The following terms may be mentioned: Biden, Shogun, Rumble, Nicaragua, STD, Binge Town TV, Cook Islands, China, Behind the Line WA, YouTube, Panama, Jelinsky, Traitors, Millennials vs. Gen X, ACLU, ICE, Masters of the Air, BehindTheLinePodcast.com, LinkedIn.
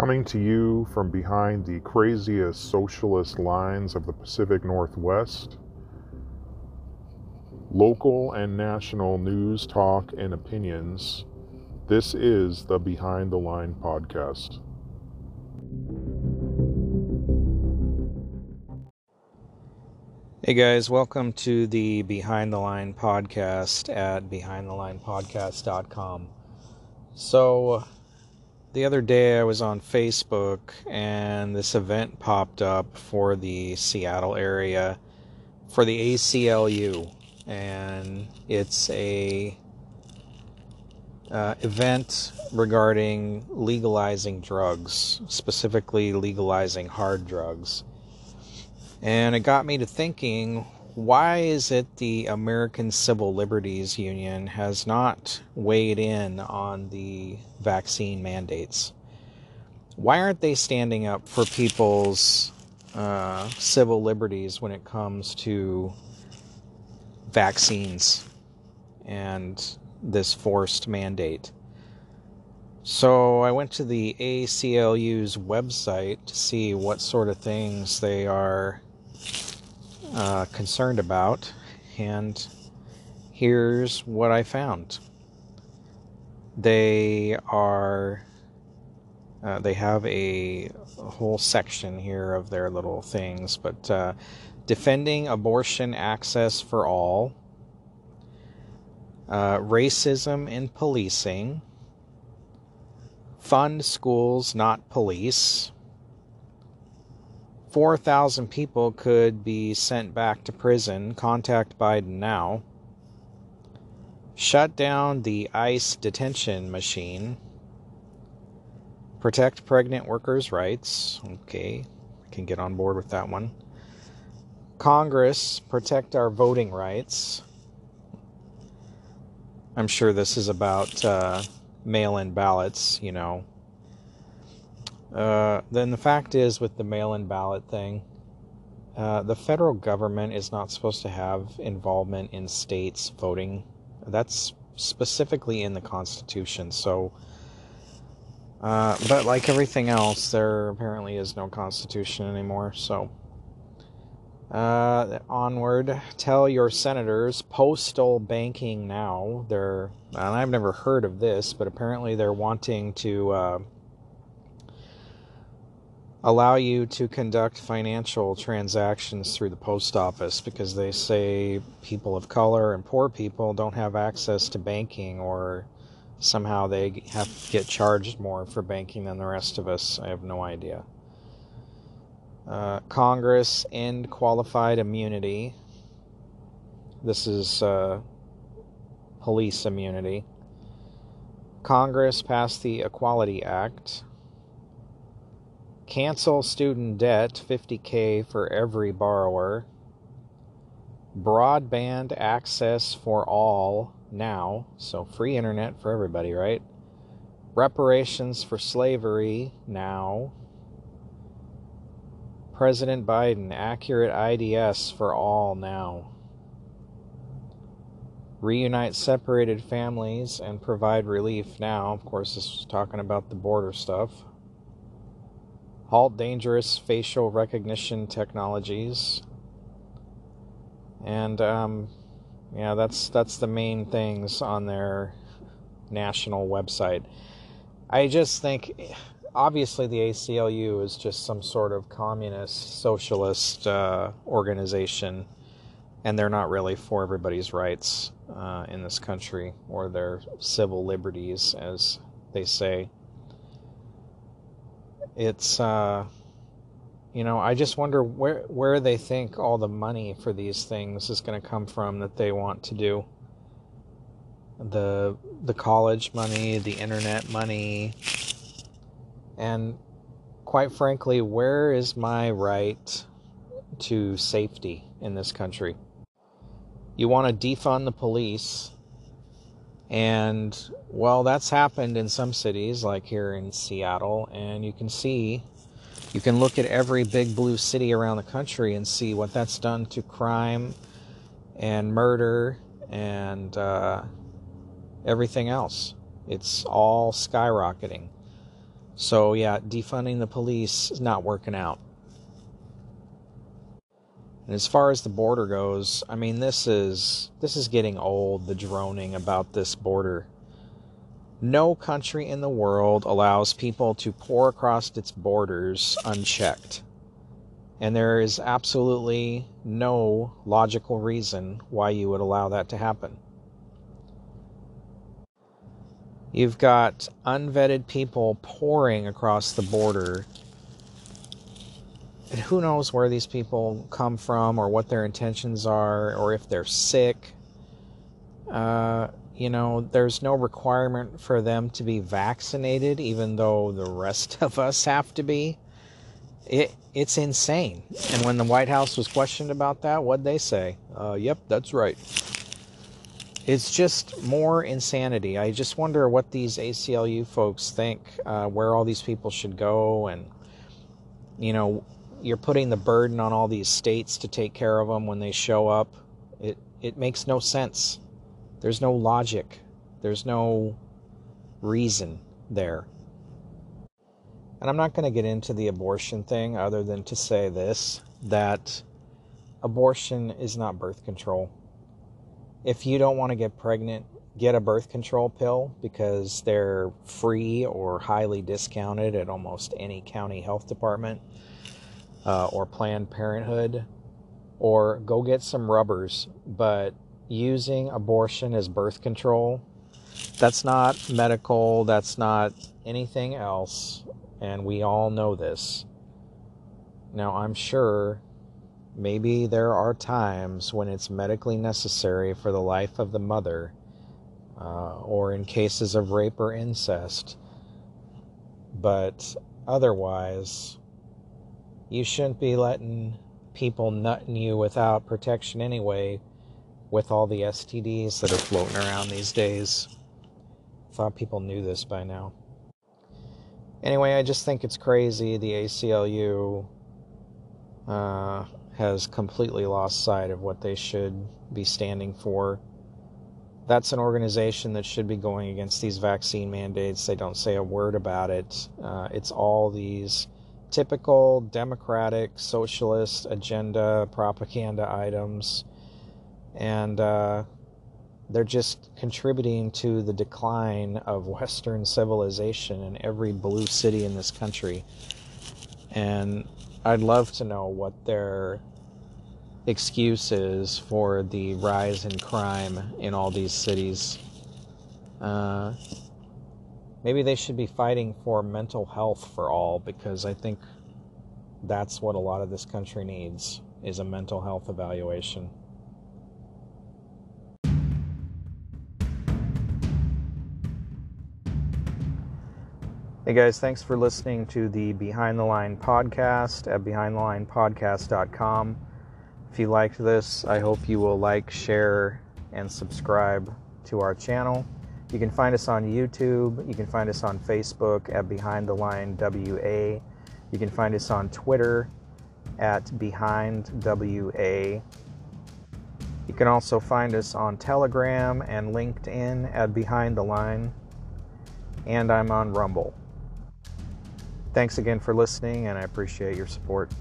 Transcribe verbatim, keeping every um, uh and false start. Coming to you from behind the craziest socialist lines of the Pacific Northwest, local and national news, talk, and opinions, this is the Behind the Line podcast. Hey guys, welcome to the Behind the Line podcast at Behind The Line Podcast dot com. So, the other day I was on Facebook and this event popped up for the Seattle area for the A C L U, and it's a uh, event regarding legalizing drugs, specifically legalizing hard drugs. And it got me to thinking, why is it the American Civil Liberties Union has not weighed in on the vaccine mandates? Why aren't they standing up for people's uh, civil liberties when it comes to vaccines and this forced mandate? So I went to the A C L U's website to see what sort of things they are Uh, concerned about, and here's what I found. They are, uh, they have a whole section here of their little things, but uh, defending abortion access for all, uh, racism in policing, fund schools not police, four thousand people could be sent back to prison. Contact Biden now. Shut down the ICE detention machine. Protect pregnant workers' rights. Okay, I can get on board with that one. Congress, protect our voting rights. I'm sure this is about uh, mail-in ballots, you know. Uh, then the fact is, with the mail-in ballot thing, uh, the federal government is not supposed to have involvement in states voting. That's specifically in the Constitution. So, uh, but like everything else, there apparently is no Constitution anymore. So, uh, onward, tell your senators, postal banking now. They're, and I've never heard of this, but apparently they're wanting to Uh, allow you to conduct financial transactions through the post office, because they say people of color and poor people don't have access to banking, or somehow they have to get charged more for banking than the rest of us. I have no idea. Uh, Congress, end qualified immunity. This is uh, police immunity. Congress passed the Equality Act. Cancel student debt, fifty thousand dollars for every borrower. Broadband access for all now. So free internet for everybody, right? Reparations for slavery now. President Biden, accurate I D S for all now. Reunite separated families and provide relief now. Of course, this is talking about the border stuff. Halt dangerous facial recognition technologies. And, um, yeah, that's that's the main things on their national website. I just think, obviously, the A C L U is just some sort of communist, socialist uh, organization, and they're not really for everybody's rights uh, in this country, or their civil liberties, as they say. It's, uh, you know, I just wonder where, where they think all the money for these things is going to come from that they want to do. The the college money, the internet money, and quite frankly, where is my right to safety in this country? You want to defund the police, and well, that's happened in some cities, like here in Seattle, and you can see, you can look at every big blue city around the country and see what that's done to crime and murder and uh, everything else. It's all skyrocketing. So yeah, defunding the police is not working out. And as far as the border goes, I mean, this is this is getting old, the droning about this border. No country in the world allows people to pour across its borders unchecked. And there is absolutely no logical reason why you would allow that to happen. You've got unvetted people pouring across the border. And who knows where these people come from or what their intentions are or if they're sick. Uh, you know, there's no requirement for them to be vaccinated, even though the rest of us have to be. It It's insane. And when the White House was questioned about that, what'd they say? Uh, yep, that's right. It's just more insanity. I just wonder what these A C L U folks think, uh, where all these people should go. And, you know, you're putting the burden on all these states to take care of them when they show up. It it makes no sense. There's no logic. There's no reason there. And I'm not going to get into the abortion thing other than to say this, that abortion is not birth control. If you don't want to get pregnant, get a birth control pill because they're free or highly discounted at almost any county health department uh, or Planned Parenthood. Or go get some rubbers. But using abortion as birth control, that's not medical, that's not anything else. And we all know this. Now, I'm sure maybe there are times when it's medically necessary for the life of the mother, uh, or in cases of rape or incest. But otherwise, you shouldn't be letting people nutting you without protection anyway with all the S T Ds that are floating around these days. I thought people knew this by now. Anyway, I just think it's crazy the A C L U... Uh, has completely lost sight of what they should be standing for. That's an organization that should be going against these vaccine mandates. They don't say a word about it. Uh, it's all these typical democratic, socialist agenda, propaganda items. And uh, they're just contributing to the decline of Western civilization in every blue city in this country. And I'd love to know what their excuses for the rise in crime in all these cities. Uh, maybe they should be fighting for mental health for all, because I think that's what a lot of this country needs, is a mental health evaluation. Hey guys, thanks for listening to the Behind the Line podcast at behind the line podcast dot com. If you liked this, I hope you will like, share, and subscribe to our channel. You can find us on YouTube. You can find us on Facebook at Behind the Line W A. You can find us on Twitter at Behind W A. You can also find us on Telegram and LinkedIn at Behind the Line. And I'm on Rumble. Thanks again for listening, and I appreciate your support.